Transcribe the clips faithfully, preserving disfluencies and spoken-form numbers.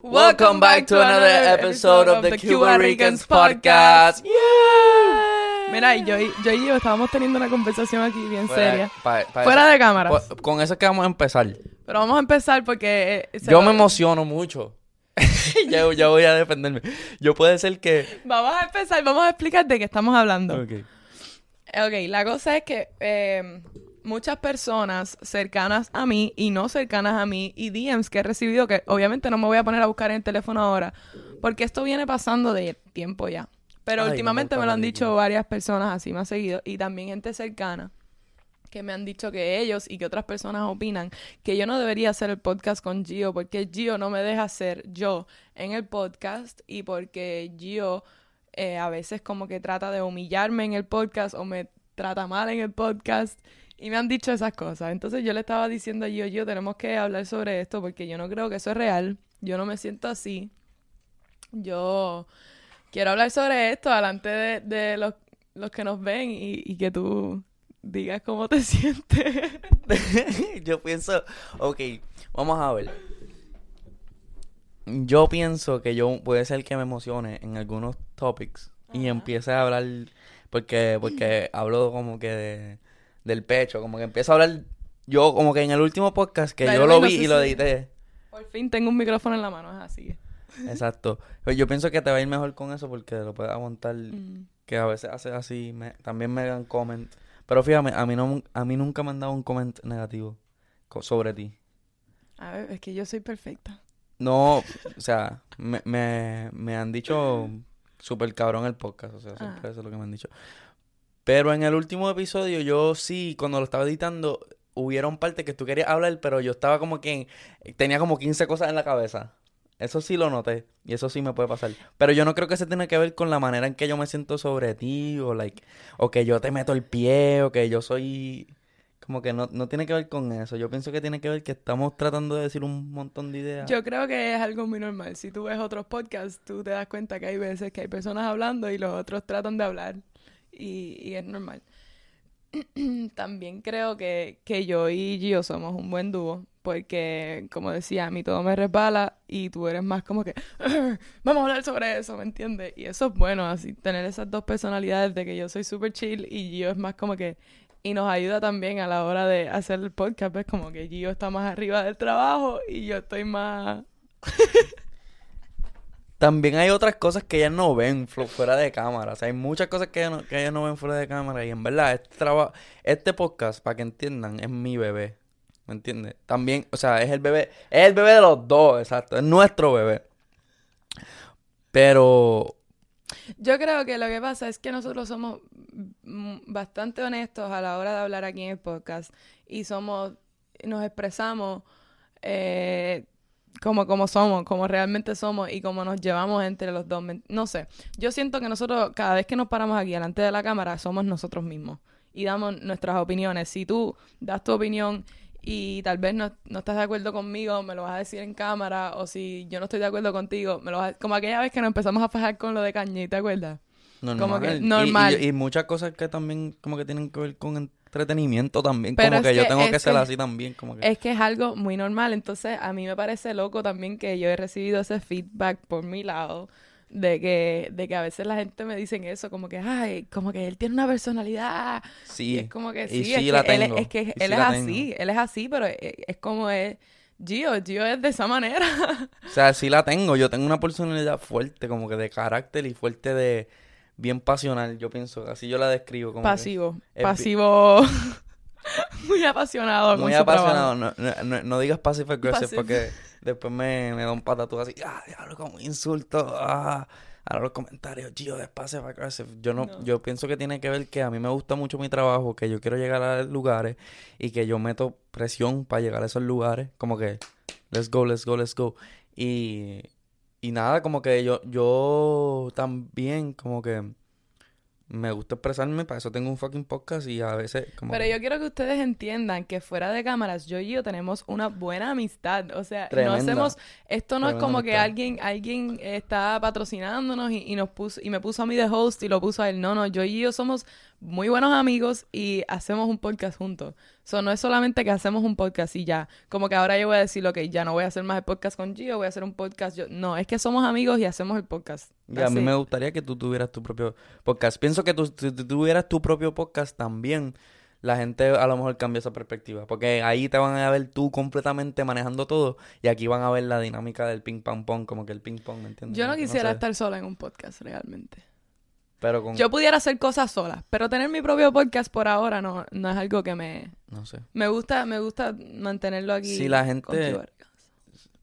Welcome back to another episode of the Cuba Ricans Podcast. Yeah. Mira, yo, yo y yo estábamos teniendo una conversación aquí bien fuera, seria, pa, pa fuera esa, de cámaras. Pa, con eso es que vamos a empezar. Pero vamos a empezar porque... Eh, yo me emociono mucho. ya, ya voy a defenderme. Yo puede ser que... Vamos a empezar, vamos a explicar de qué estamos hablando. Ok. Ok, la cosa es que... Eh, muchas personas cercanas a mí y no cercanas a mí y D Ms que he recibido, que obviamente no me voy a poner a buscar en el teléfono ahora, porque esto viene pasando de tiempo ya. Pero Ay, últimamente me, me lo han dicho varias personas así más seguido y también gente cercana que me han dicho que ellos y que otras personas opinan que yo no debería hacer el podcast con Gio porque Gio no me deja ser yo en el podcast y porque Gio eh, a veces como que trata de humillarme en el podcast o me trata mal en el podcast. Y me han dicho esas cosas. Entonces yo le estaba diciendo a Gio, Gio, tenemos que hablar sobre esto porque yo no creo que eso es real. Yo no me siento así. Yo quiero hablar sobre esto delante de, de los, los que nos ven y, y que tú digas cómo te sientes. Yo pienso, ok, vamos a ver. Yo pienso que yo puede ser que me emocione en algunos topics. Ajá. Y empiece a hablar, porque, porque hablo como que de... del pecho, como que empiezo a hablar yo como que en el último podcast que Dale, yo lo vi no sé y lo edité. Si... Por fin tengo un micrófono en la mano, es así. Exacto. Pero yo pienso que te va a ir mejor con eso porque lo puedes aguantar, mm. que a veces haces así, me, también me dan comment. Pero fíjame, a mí, no, a mí nunca me han dado un comment negativo co- sobre ti. A ver, es que yo soy perfecta. No, o sea, me, me, me han dicho súper cabrón el podcast, o sea, siempre ah. eso es lo que me han dicho. Pero en el último episodio, yo sí, cuando lo estaba editando, hubieron partes que tú querías hablar, pero yo estaba como que... Tenía como quince cosas en la cabeza. Eso sí lo noté. Y eso sí me puede pasar. Pero yo no creo que eso tenga que ver con la manera en que yo me siento sobre ti, o like... O que yo te meto el pie, o que yo soy... Como que no, no tiene que ver con eso. Yo pienso que tiene que ver que estamos tratando de decir un montón de ideas. Yo creo que es algo muy normal. Si tú ves otros podcasts, tú te das cuenta que hay veces que hay personas hablando y los otros tratan de hablar. Y, y es normal. También creo que, que yo y Gio somos un buen dúo. Porque, como decía, a mí todo me resbala. Y tú eres más como que... Vamos a hablar sobre eso, ¿me entiendes? Y eso es bueno, así. Tener esas dos personalidades de que yo soy súper chill. Y Gio es más como que... Y nos ayuda también a la hora de hacer el podcast. Pues como que Gio está más arriba del trabajo. Y yo estoy más... También hay otras cosas que ellas no ven fuera de cámara. O sea, hay muchas cosas que ellas no, que ellas no ven fuera de cámara. Y en verdad, este trabajo, este podcast, para que entiendan, es mi bebé. ¿Me entiendes? También, o sea, es el bebé. Es el bebé de los dos, exacto. Es nuestro bebé. Pero... Yo creo que lo que pasa es que nosotros somos bastante honestos a la hora de hablar aquí en el podcast. Y somos... Nos expresamos... Eh, como como somos, como realmente somos y como nos llevamos entre los dos. No sé, yo siento que nosotros cada vez que nos paramos aquí delante de la cámara somos nosotros mismos y damos nuestras opiniones. Si tú das tu opinión y tal vez no, no estás de acuerdo conmigo, me lo vas a decir en cámara, o si yo no estoy de acuerdo contigo, me lo vas a... Como aquella vez que nos empezamos a fajar con lo de Cañé, ¿te acuerdas? Normal. Como que normal. Y, y, y muchas cosas que también como que tienen que ver con... entretenimiento también, pero como que, que yo tengo que ser así también. Como que... Es que es algo muy normal, entonces a mí me parece loco también que yo he recibido ese feedback por mi lado, de que de que a veces la gente me dicen eso, como que, ay, como que él tiene una personalidad. Sí, y es como que sí, sí es, la que tengo. Él, es que él sí es así, tengo. Él es así, pero es, es como es Gio, Gio es de esa manera. O sea, sí la tengo, yo tengo una personalidad fuerte, como que de carácter y fuerte de... Bien pasional, yo pienso. Así yo la describo. Como pasivo. Que pasivo. Muy apasionado. Muy apasionado. No, no, no digas passive aggressive porque después me, me da un patatú así. Ah, diablo, como insulto. Ah, ahora los comentarios. Gio, de passive aggressive. Yo, no, no. yo pienso que tiene que ver que a mí me gusta mucho mi trabajo, que yo quiero llegar a lugares y que yo meto presión para llegar a esos lugares. Como que, let's go, let's go, let's go. Y... Y nada, como que yo yo también como que me gusta expresarme, para eso tengo un fucking podcast y a veces como... Pero que... yo quiero que ustedes entiendan que fuera de cámaras yo y yo tenemos una buena amistad, o sea, tremenda, no hacemos... Esto no es como amistad. Que alguien alguien está patrocinándonos y, y nos puso y me puso a mí de host y lo puso a él. No, no, yo y yo somos muy buenos amigos y hacemos un podcast juntos. So, no es solamente que hacemos un podcast y ya. Como que ahora yo voy a decir, ok, ya no voy a hacer más el podcast con Gio, voy a hacer un podcast yo. No, es que somos amigos y hacemos el podcast. Ya, a mí me gustaría que tú tuvieras tu propio podcast. Pienso que tú, si tú tuvieras tu propio podcast también, la gente a lo mejor cambia esa perspectiva. Porque ahí te van a ver tú completamente manejando todo. Y aquí van a ver la dinámica del ping-pong-pong, como que el ping-pong, ¿me entiendes? Yo no quisiera no sé. estar sola en un podcast realmente. Pero con... Yo pudiera hacer cosas sola, pero tener mi propio podcast por ahora no, no es algo que me... No sé. Me gusta, me gusta mantenerlo aquí. Si la gente,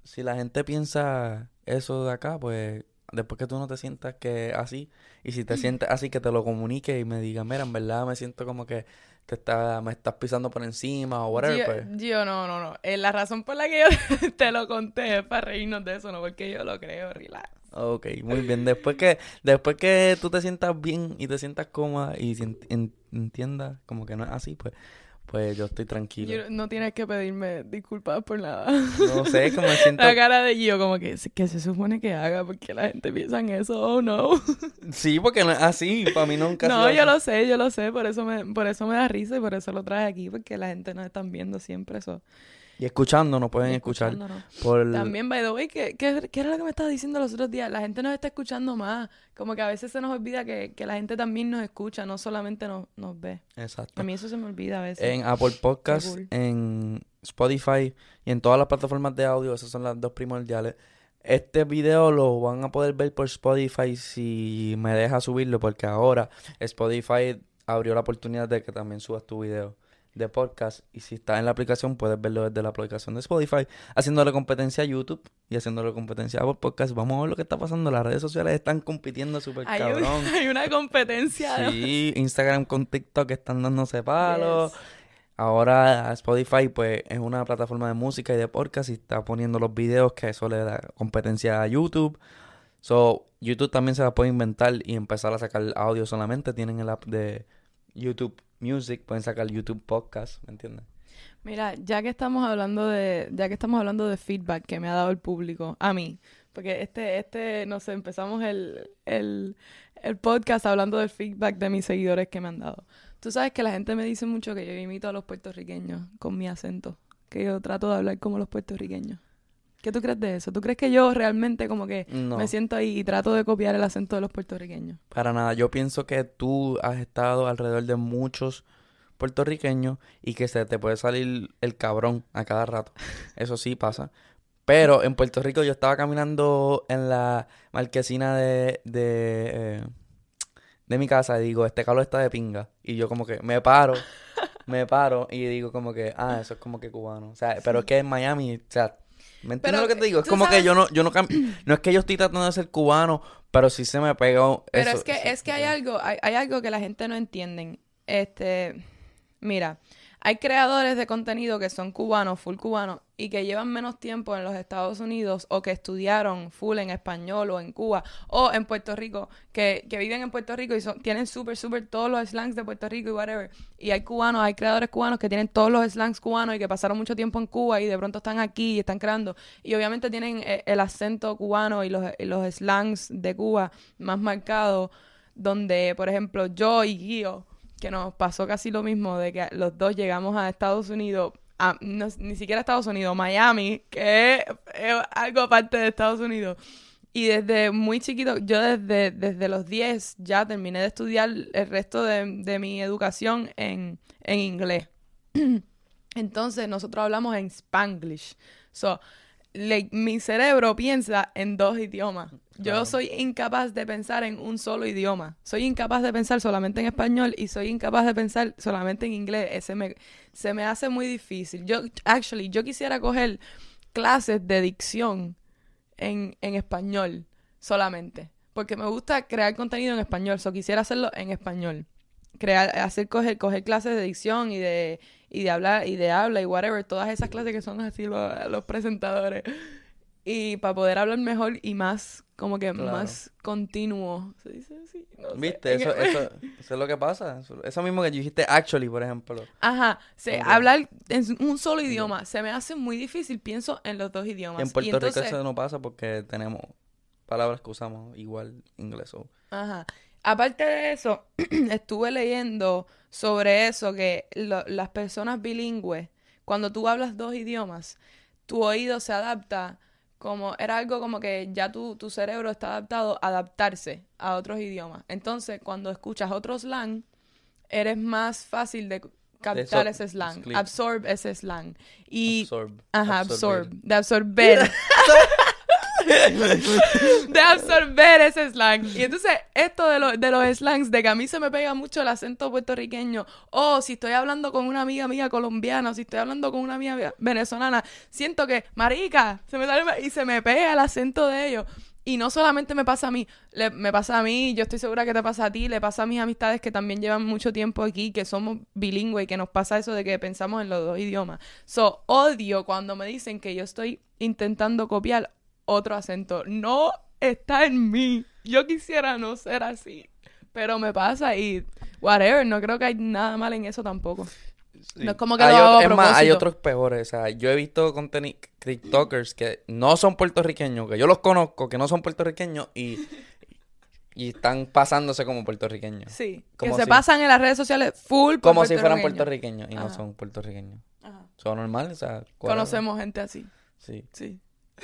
si la gente piensa eso de acá, pues después que tú no te sientas que así, y si te sientes así, que te lo comuniques y me digas, mira, en verdad me siento como que te está, me estás pisando por encima o whatever. Yo, pues. yo no, no, no. Eh, la razón por la que yo te lo conté es para reírnos de eso, no porque yo lo creo, relax. Ok, muy bien. Después que después que tú te sientas bien y te sientas cómoda y entiendas como que no es así, pues pues yo estoy tranquilo. Yo, no tienes que pedirme disculpas por nada. No sé, como me siento... La cara de Gio como que, que se supone que haga porque la gente piensa en eso, oh no. Sí, porque no es así, para mí nunca No, yo así. lo sé, yo lo sé, por eso, me, por eso me da risa y por eso lo traje aquí, porque la gente nos está viendo siempre eso. Y escuchando, no pueden escuchar. Por... También, by the way, ¿qué, qué, ¿qué era lo que me estabas diciendo los otros días? La gente nos está escuchando más. Como que a veces se nos olvida que, que la gente también nos escucha, no solamente nos, nos ve. Exacto. A mí eso se me olvida a veces. En Apple Podcast, cool. en Spotify y en todas las plataformas de audio, esas son las dos primordiales. Este video lo van a poder ver por Spotify si me deja subirlo, porque ahora Spotify abrió la oportunidad de que también subas tu video de podcast, y si estás en la aplicación puedes verlo desde la aplicación de Spotify, haciéndole competencia a YouTube y haciéndole competencia a Apple Podcast. Vamos a ver lo que está pasando, las redes sociales están compitiendo súper cabrón. Un, hay una competencia. Sí, ¿no? Instagram con TikTok están dándose palos. Yes. Ahora Spotify pues es una plataforma de música y de podcast y está poniendo los videos, que eso le da competencia a YouTube. So, YouTube también se la puede inventar y empezar a sacar audio solamente. Tienen el app de YouTube Music, pueden sacar YouTube Podcast, ¿me entiendes? Mira, ya que estamos hablando de, ya que estamos hablando de feedback que me ha dado el público, a mí, porque este, este, no sé, empezamos el, el, el podcast hablando del feedback de mis seguidores que me han dado. Tú sabes que la gente me dice mucho que yo imito a los puertorriqueños con mi acento, que yo trato de hablar como los puertorriqueños. ¿Qué tú crees de eso? ¿Tú crees que yo realmente como que no. me siento ahí y trato de copiar el acento de los puertorriqueños? Para nada. Yo pienso que tú has estado alrededor de muchos puertorriqueños y que se te puede salir el cabrón a cada rato. Eso sí pasa. Pero en Puerto Rico yo estaba caminando en la marquesina de... de eh, de mi casa, y digo, este calor está de pinga. Y yo como que me paro, me paro y digo como que, ah, eso es como que cubano. O sea, sí. Pero es que en Miami, o sea... ¿Me entiendes lo que te digo? Es como sabes... que yo no yo no cambio. No es que yo estoy tratando de ser cubano, pero sí se me pegó. Pero eso, es que eso, es que hay algo, hay, hay algo que la gente no entiende. Este, mira, hay creadores de contenido que son cubanos, full cubanos, y que llevan menos tiempo en los Estados Unidos o que estudiaron full en español o en Cuba o en Puerto Rico, que, que viven en Puerto Rico y son, tienen súper, súper todos los slangs de Puerto Rico y whatever. Y hay cubanos, hay creadores cubanos que tienen todos los slangs cubanos y que pasaron mucho tiempo en Cuba y de pronto están aquí y están creando. Y obviamente tienen el acento cubano y los, y los slangs de Cuba más marcados, donde, por ejemplo, yo y Gio, que nos pasó casi lo mismo, de que los dos llegamos a Estados Unidos, a, no, ni siquiera a Estados Unidos, Miami, que es, es algo aparte de Estados Unidos. Y desde muy chiquito, yo desde, desde los diez ya terminé de estudiar el resto de, de mi educación en, en inglés. Entonces nosotros hablamos en Spanglish. So, le, mi cerebro piensa en dos idiomas. Claro. Yo soy incapaz de pensar en un solo idioma. Soy incapaz de pensar solamente en español y soy incapaz de pensar solamente en inglés. Ese me, se me hace muy difícil. Yo, actually, yo quisiera coger clases de dicción en, en español solamente. Porque me gusta crear contenido en español. So, quisiera hacerlo en español. Crear, hacer coger, coger clases de dicción y de, y de hablar y de habla y whatever. Todas esas clases que son así lo, los presentadores. Y para poder hablar mejor y más, como que claro. más continuo. ¿Se dice así? No sé. ¿Viste? Eso, eso, eso es lo que pasa. Eso mismo que dijiste actually, por ejemplo. Ajá. Sí, okay. Hablar en un solo idioma. Yeah. Se me hace muy difícil. Pienso en los dos idiomas. En Puerto y entonces... Rico eso no pasa porque tenemos palabras que usamos igual inglés. O... Ajá. Aparte de eso, estuve leyendo sobre eso, que lo, las personas bilingües, cuando tú hablas dos idiomas, tu oído se adapta, como era algo como que ya tu, tu cerebro está adaptado a adaptarse a otros idiomas. Entonces, cuando escuchas otro slang, eres más fácil de captar ese slang, absorb ese slang. Y, absorb. Ajá, absorb. absorb. De absorber. de absorber ese slang. Y entonces, esto de, lo, de los slangs, de que a mí se me pega mucho el acento puertorriqueño, o oh, si estoy hablando con una amiga mía colombiana, o si estoy hablando con una amiga venezolana, siento que, marica, se me sale, y se me pega el acento de ellos. Y no solamente me pasa a mí, le, me pasa a mí, yo estoy segura que te pasa a ti, le pasa a mis amistades que también llevan mucho tiempo aquí, que somos bilingües y que nos pasa eso de que pensamos en los dos idiomas. So, odio cuando me dicen que yo estoy intentando copiar otro acento. No está en mí. Yo quisiera no ser así, pero me pasa y whatever. No creo que hay nada mal en eso tampoco. Sí. No es como que hay, lo hago a propósito. Es más, hay otros peores. O sea, yo he visto contenido TikTokers que no son puertorriqueños, que yo los conozco, que no son puertorriqueños y, y están pasándose como puertorriqueños. Sí. Como que se si, pasan en las redes sociales full como si fueran puertorriqueños y ajá, no son puertorriqueños. Ajá. Son normales. O sea, conocemos gente así. Sí. Sí.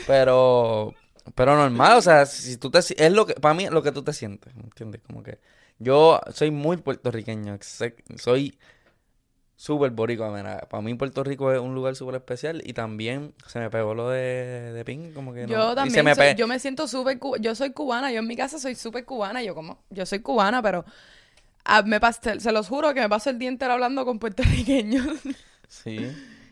Pero, pero normal, o sea, si tú te es lo que, para mí es lo que tú te sientes, ¿entiendes? Como que yo soy muy puertorriqueño, soy súper boricua, mira, para mí Puerto Rico es un lugar súper especial y también se me pegó lo de, de ping, como que no. Yo también, se me soy, yo me siento súper, yo soy cubana, yo en mi casa soy súper cubana, yo como, yo soy cubana, pero a, me pasé, se los juro que me paso el día entero hablando con puertorriqueños. Sí,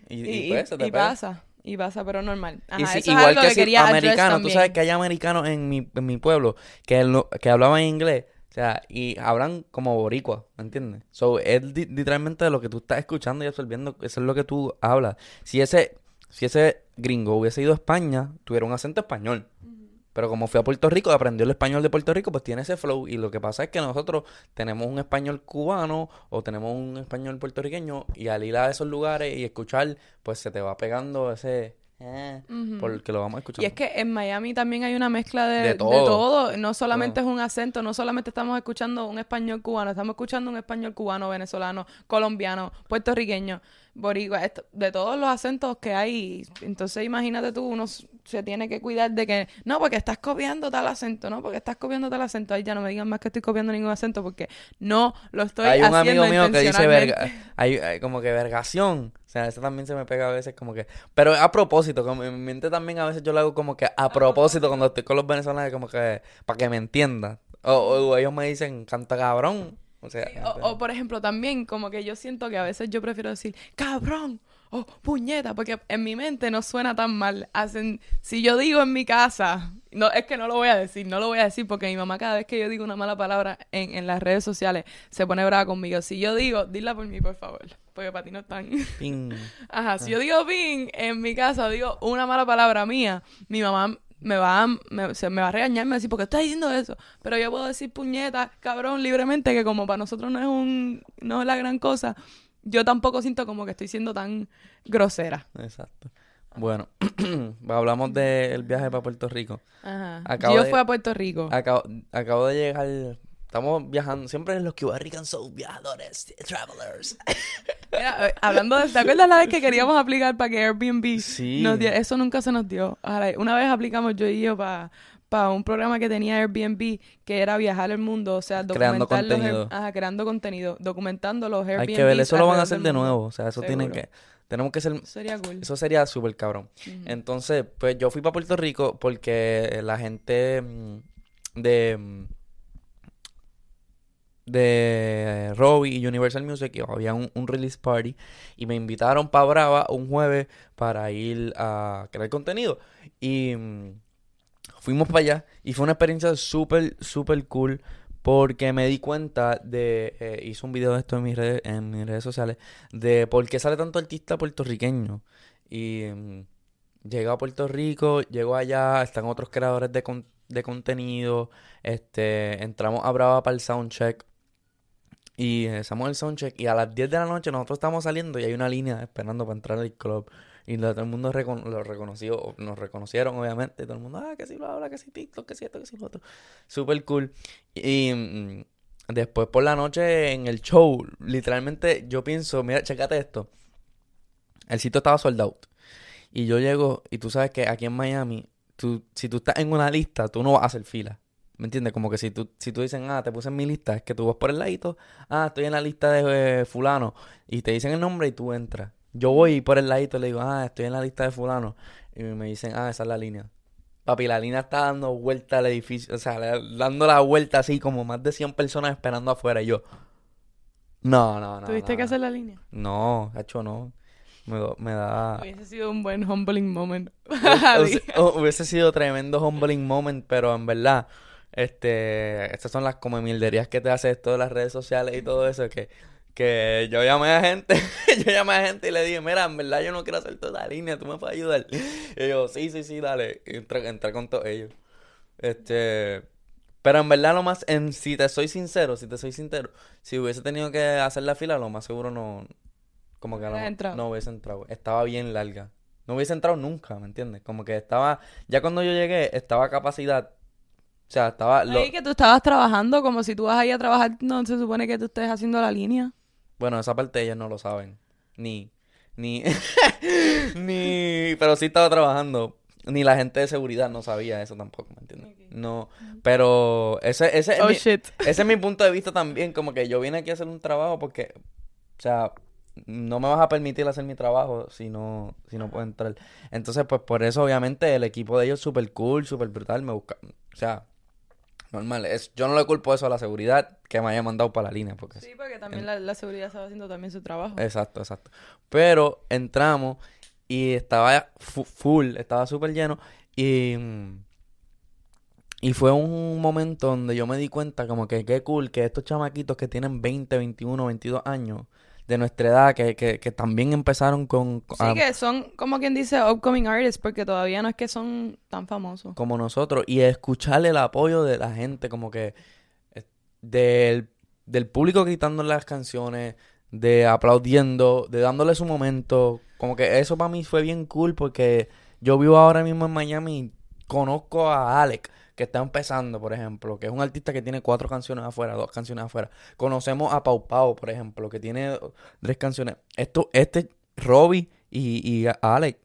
y, y, y, pues, se te y pasa. Y pasa, pero normal. Ajá, y si, eso igual es algo que, que si americanos, tú sabes que hay americanos en mi, en mi pueblo que, lo, que hablaban inglés, o sea, y hablan como boricua, ¿me entiendes? So, es di- literalmente lo que tú estás escuchando y absorbiendo, eso es lo que tú hablas. Si ese, si ese gringo hubiese ido a España, tuviera un acento español. Uh-huh. Pero como fue a Puerto Rico, aprendió el español de Puerto Rico, pues tiene ese flow. Y lo que pasa es que nosotros tenemos un español cubano o tenemos un español puertorriqueño y al ir a esos lugares y escuchar, pues se te va pegando ese... Eh, uh-huh. Porque lo vamos a escuchar. Y es que en Miami también hay una mezcla de, de, todo. de todo. No solamente no. es un acento, no solamente estamos escuchando un español cubano, estamos escuchando un español cubano, venezolano, colombiano, puertorriqueño, boricua, esto, de todos los acentos que hay. Entonces imagínate tú, uno se tiene que cuidar de que, no, porque estás copiando tal acento, no, porque estás copiando tal acento. Ahí ya no me digan más que estoy copiando ningún acento porque no lo estoy haciendo. Hay un haciendo amigo mío que dice verga, hay, hay como que vergación. O sea, eso también se me pega a veces como que... Pero a propósito, como en mi mente también a veces yo lo hago como que a propósito cuando estoy con los venezolanos, como que para que me entiendan. O, o ellos me dicen, canta cabrón. O sea... Sí, o, o por ejemplo, también como que yo siento que a veces yo prefiero decir, cabrón, o oh, puñeta, porque en mi mente no suena tan mal. Hacen, si yo digo en mi casa... No, es que no lo voy a decir, no lo voy a decir porque mi mamá cada vez que yo digo una mala palabra en, en las redes sociales se pone brava conmigo. Si yo digo, dila por mí, por favor, porque para ti no están. Ping. Ajá, si ah. yo digo ping en mi casa, digo una mala palabra mía, mi mamá me va a, me, se me va a regañar, me va a decir, ¿por qué estás diciendo eso? Pero yo puedo decir puñeta, cabrón, libremente, que como para nosotros no es un, no es la gran cosa, yo tampoco siento como que estoy siendo tan grosera. Exacto. Bueno, hablamos del viaje para Puerto Rico. Ajá. Acabo Yo de, fui a Puerto Rico. Acabo, acabo de llegar. Estamos viajando. Siempre en los Cuba Ricans son viajadores, travelers. Mira, hablando de... ¿Te acuerdas la vez que queríamos aplicar para que Airbnb? Sí. Nos dio, eso nunca se nos dio. Ojalá, una vez aplicamos yo y yo para... para un programa que tenía Airbnb, que era viajar el mundo, o sea, documentar creando contenido. Los, ajá, creando contenido, documentando los Airbnb. Hay que ver, eso lo van a hacer de nuevo, o sea, eso Seguro. tienen que, tenemos que ser, sería cool. Eso sería súper cabrón. Uh-huh. Entonces, pues yo fui para Puerto Rico porque la gente de, de Robbie y Universal Music, y había un, un release party, y me invitaron para Brava un jueves para ir a crear contenido, y... Fuimos para allá y fue una experiencia súper, súper cool porque me di cuenta de... Eh, hice un video de esto en mis, redes, en mis redes sociales de por qué sale tanto artista puertorriqueño. Y eh, llego a Puerto Rico, llego allá, están otros creadores de, con, de contenido. Este, entramos a Brava para el soundcheck y empezamos eh, el soundcheck y a las diez de la noche nosotros estamos saliendo y hay una línea esperando para entrar al club. Y lo, todo el mundo recono- lo reconoció, nos reconocieron, obviamente. Todo el mundo, ah, que si lo habla, que si TikTok, que si esto, que si lo otro. Súper cool. Y, Después por la noche en el show, literalmente yo pienso, mira, chécate esto. El sitio estaba sold out. Y yo llego, y tú sabes que aquí en Miami, tú, si tú estás en una lista, tú no vas a hacer fila. ¿Me entiendes? Como que si tú, si tú dices, ah, te puse en mi lista, es que tú vas por el ladito, ah, estoy en la lista de eh, fulano. Y te dicen el nombre y tú entras. Yo voy por el ladito y le digo, ah, estoy en la lista de fulano. Y me dicen, ah, esa es la línea. Papi, la línea está dando vuelta al edificio, o sea, dando la vuelta así, como más de cien personas esperando afuera. Y yo, no, no, no. ¿Tuviste no, que no. hacer la línea? No, hecho no. Me, do, me da... Hubiese sido un buen humbling moment. hubiese, hubiese sido tremendo humbling moment, pero en verdad, este, estas son las comemilderías que te hace esto de las redes sociales y todo eso, que... Que yo llamé a gente, yo llamé a gente y le dije, mira, en verdad yo no quiero hacer toda la línea, tú me puedes ayudar. Y yo, sí, sí, sí, dale. Y entré, entré con todos ellos. Este, pero en verdad lo más, en, si te soy sincero, si te soy sincero, si hubiese tenido que hacer la fila, lo más seguro no, como que no, no hubiese entrado. Estaba bien larga. No hubiese entrado nunca, ¿me entiendes? Como que estaba, ya cuando yo llegué, estaba a capacidad. O sea, estaba... Lo... Oye, que tú estabas trabajando, como si tú vas ahí a trabajar, no se supone que tú estés haciendo la línea. Bueno, esa parte ellas no lo saben. Ni, ni, ni, pero sí estaba trabajando. Ni la gente de seguridad no sabía eso tampoco, ¿me entiendes? Okay. No, pero ese, ese, oh, es mi, ese es mi punto de vista también. Como que yo vine aquí a hacer un trabajo porque, o sea, no me vas a permitir hacer mi trabajo si no, si no puedo entrar. Entonces, pues por eso, obviamente, el equipo de ellos súper cool, súper brutal. Me busca, o sea... Normal, es, yo no le culpo eso a la seguridad que me haya mandado para la línea. Porque sí, porque también en, la, la seguridad estaba haciendo también su trabajo. Exacto, exacto. Pero entramos y estaba fu- full, estaba súper lleno. Y, y fue un momento donde yo me di cuenta como que qué cool que estos chamaquitos que tienen veinte, veintiuno, veintidós años... de nuestra edad, que, que, que también empezaron con... con sí, a, que son, como quien dice, upcoming artists, porque todavía no es que son tan famosos. Como nosotros, y escuchar el apoyo de la gente, como que... Del, del público gritando las canciones, de aplaudiendo, de dándole su momento. Como que eso para mí fue bien cool, porque yo vivo ahora mismo en Miami y conozco a Alex, que está empezando, por ejemplo, que es un artista que tiene cuatro canciones afuera, dos canciones afuera. Conocemos a Pau Pau, por ejemplo, que tiene tres canciones. Esto, este, Robbie y, y Alex,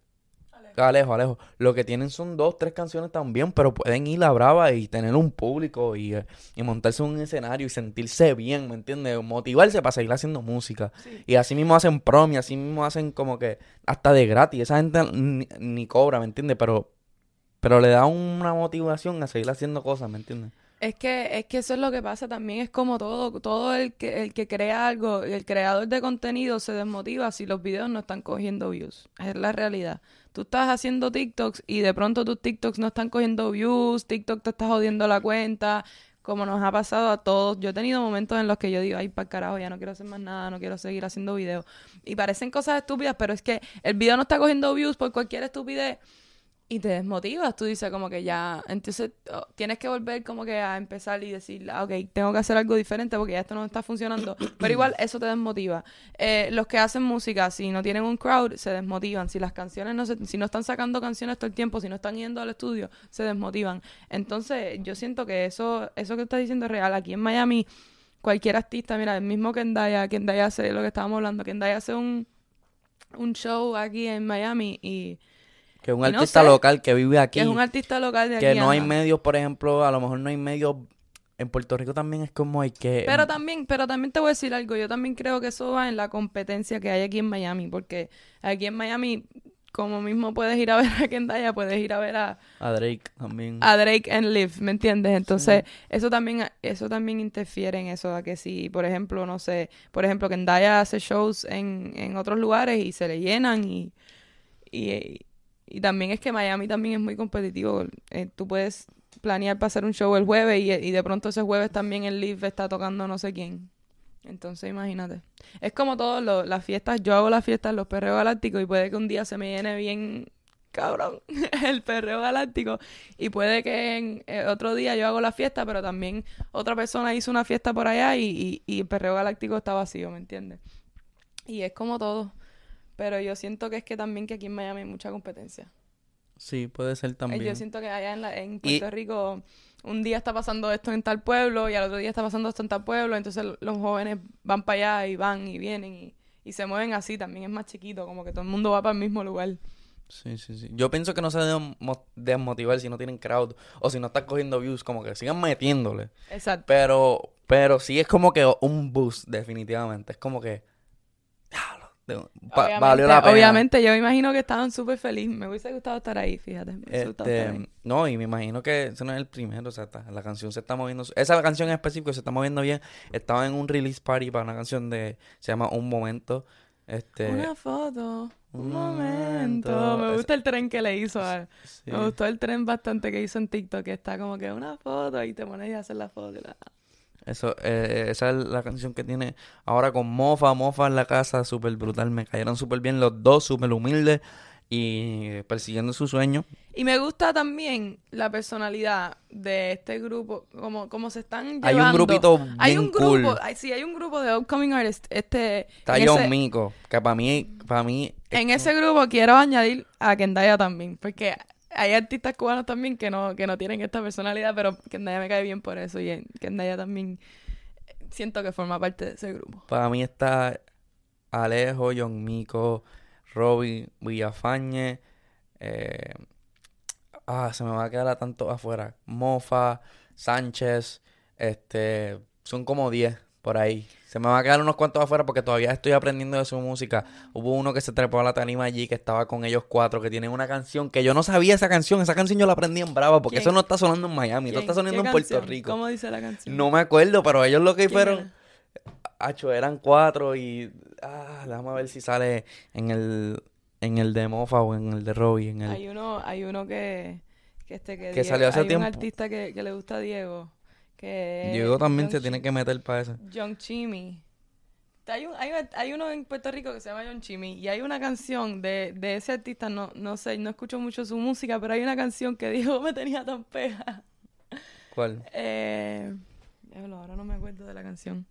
Alejo. Alejo, Alejo, lo que tienen son dos, tres canciones también, pero pueden ir a Brava y tener un público y, y montarse en un escenario y sentirse bien, ¿me entiendes? Motivarse para seguir haciendo música. Sí. Y así mismo hacen prom y así mismo hacen como que hasta de gratis. Esa gente ni, ni cobra, ¿me entiendes? Pero... Pero le da una motivación a seguir haciendo cosas, ¿me entiendes? Es que es que eso es lo que pasa también. Es como todo todo el que el que crea algo, el creador de contenido se desmotiva si los videos no están cogiendo views. Es la realidad. Tú estás haciendo TikToks y de pronto tus TikToks no están cogiendo views, TikTok te está jodiendo la cuenta, como nos ha pasado a todos. Yo he tenido momentos en los que yo digo, ay, para carajo, ya no quiero hacer más nada, no quiero seguir haciendo videos. Y parecen cosas estúpidas, pero es que el video no está cogiendo views por cualquier estupidez. Y te desmotivas, tú dices como que ya, entonces oh, tienes que volver como que a empezar y decir, ah, ok, tengo que hacer algo diferente porque ya esto no está funcionando, pero igual eso te desmotiva. Eh, los que hacen música, si no tienen un crowd, se desmotivan, si las canciones no se, si no están sacando canciones todo el tiempo, si no están yendo al estudio, se desmotivan. Entonces yo siento que eso, eso que estás diciendo es real. Aquí en Miami, cualquier artista, mira, el mismo Kendaya, Kendaya hace lo que estábamos hablando, Kendaya hace un, un show aquí en Miami y... Que es un no artista sé, local que vive aquí. Que es un artista local de aquí. Que no hay medios, por ejemplo, a lo mejor no hay medios... En Puerto Rico también es como hay que... Pero también, pero también te voy a decir algo. Yo también creo que eso va en la competencia que hay aquí en Miami. Porque aquí en Miami, como mismo puedes ir a ver a Kendaya, puedes ir a ver a... A Drake también. A Drake and Live, ¿me entiendes? Entonces, sí. eso también eso también interfiere en eso. A que si, por ejemplo, no sé... Por ejemplo, Kendaya hace shows en, en otros lugares y se le llenan y... y Y también es que Miami también es muy competitivo. Eh, tú puedes planear para hacer un show el jueves y, y de pronto ese jueves también el live está tocando no sé quién. Entonces, imagínate. Es como todas las fiestas. Yo hago las fiestas, los perreos galácticos y puede que un día se me llene bien, cabrón, el perreo galáctico. Y puede que en, eh, otro día yo hago la fiesta, pero también otra persona hizo una fiesta por allá y, y, y el perreo galáctico está vacío, ¿me entiendes? Y es como todo. Pero yo siento que es que también que aquí en Miami hay mucha competencia. Sí, puede ser también. Yo siento que allá en, la, en Puerto y... Rico un día está pasando esto en tal pueblo y al otro día está pasando esto en tal pueblo, entonces los jóvenes van para allá y van y vienen y, y se mueven así, también es más chiquito, como que todo el mundo va para el mismo lugar. Sí, sí, sí. Yo pienso que no se deben desmotivar si no tienen crowd o si no están cogiendo views, como que sigan metiéndole. Exacto. Pero, pero sí es como que un boost, definitivamente. Es como que... Va, valió la pena. Obviamente, yo me imagino que estaban súper felices. Me hubiese gustado estar ahí, fíjate. Me hubiese este, gustado estar ahí. No, y me imagino que ese no es el primero. O sea, está, la canción se está moviendo. Esa canción en específico se está moviendo bien. Estaba en un release party para una canción de... Se llama Un Momento. Este, una foto. Un momento. momento. Me gusta es, el tren que le hizo. A, sí. Me gustó el tren bastante que hizo en TikTok. Que está como que una foto y te pones a hacer la foto. La... Eso, eh, esa es la canción que tiene ahora con Mofa. Mofa en la casa. Súper brutal. Me cayeron súper bien los dos. Súper humildes. Y persiguiendo su sueño. Y me gusta también la personalidad de este grupo. Como, como se están llevando. Hay un grupito bien hay un grupo, cool. Hay, sí, hay un grupo de upcoming artists. Este, Está John ese, Mico. Que para mí, para mí... En es, ese grupo quiero añadir a Kendaya también. Porque hay artistas cubanos también que no, que no tienen esta personalidad. Pero Kendaya me cae bien por eso. Y Kendaya también siento que forma parte de ese grupo. Para mí está Alejo, John Mico... Robin Villafañe, eh, ah, se me va a quedar a tanto afuera. Mofa, Sánchez, este, son como diez por ahí. Se me va a quedar unos cuantos afuera porque todavía estoy aprendiendo de su música. Hubo uno que se trepó a la tarima allí que estaba con ellos cuatro, que tienen una canción que yo no sabía esa canción. Esa canción yo la aprendí en Brava porque ¿Quién? Eso no está sonando en Miami, eso está sonando en Puerto Rico. ¿Cómo dice la canción? No me acuerdo, pero ellos lo que hicieron... Hacho, eran cuatro y... Ah, vamos a ver si sale en el en el de Mofa o en el de Robbie. En el... Hay uno hay uno que... Que, este, que, que Diego, salió hace hay tiempo. Hay un artista que, que le gusta a Diego. Que Diego también John se Ch- tiene que meter para eso. John Chimmy. Hay, un, hay, hay uno en Puerto Rico que se llama John Chimmy. Y hay una canción de, de ese artista. No, no sé, no escucho mucho su música, pero hay una canción que Diego me tenía tan pega. ¿Cuál? Eh, ahora no me acuerdo de la canción.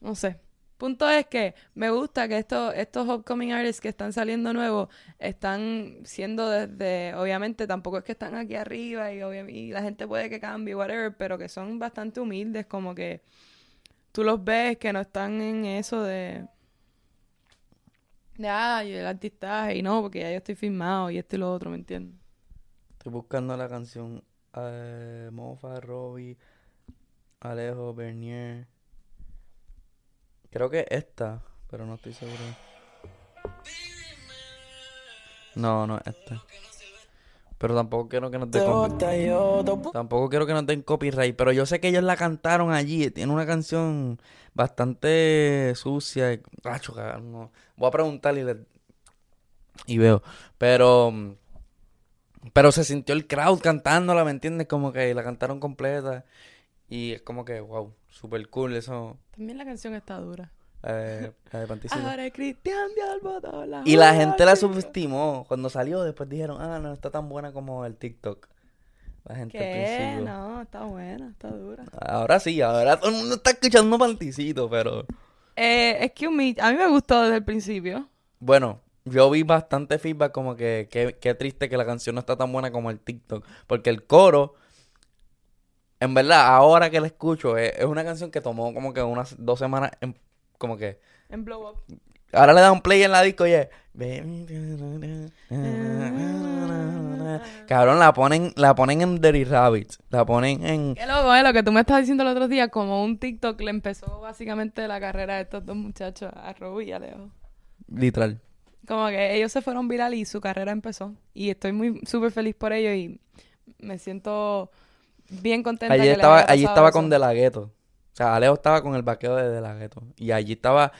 No sé. Punto es que me gusta que estos, estos upcoming artists que están saliendo nuevos están siendo desde... Obviamente, tampoco es que están aquí arriba y, obvi- y la gente puede que cambie, whatever, pero que son bastante humildes, como que tú los ves que no están en eso de... De, ah, yo el artistaje y no, porque ya yo estoy firmado y esto y lo otro, ¿me entiendes? Estoy buscando la canción eh, Mofa, Robbie, Alejo, Bernier... Creo que esta, pero no estoy seguro. No, no es esta. Pero tampoco quiero que nos den copyright. Tampoco quiero que nos den copyright. Pero yo sé que ellos la cantaron allí. Tiene una canción bastante sucia. Y... Ah, chuca, no. Voy a preguntarle y, le... y veo. Pero... Pero se sintió el crowd cantándola, ¿me entiendes? Como que la cantaron completa. Y es como que, wow, super cool eso. También la canción está dura. Eh, la de Pantisito. Ahora Cristian de Alba. Y la gente la subestimó. Cuando salió, después dijeron, ah, no está tan buena como el TikTok. La gente al principio. No, está buena, está dura. Ahora sí, ahora todo el mundo está escuchando Pantisito, pero... Eh, es que humi- a mí me gustó desde el principio. Bueno... Yo vi bastante feedback como que qué triste que la canción no está tan buena como el TikTok. Porque el coro, en verdad, ahora que la escucho, es, es una canción que tomó como que unas dos semanas en, como que... En blow up. Ahora le da un play en la disco y es... Cabrón, la ponen, la ponen en Dirty Rabbits. La ponen en... Qué loco, eh, lo que tú me estás diciendo el otro día. Como un TikTok le empezó básicamente la carrera de estos dos muchachos, a Robbie y a Leo. Literal. Como que ellos se fueron viral y su carrera empezó. Y estoy muy súper feliz por ello y me siento bien contenta. Allí que estaba, les haya allí estaba eso. Con De La Ghetto. O sea, Alejo estaba con el vaqueo de De La Ghetto. Y allí estaba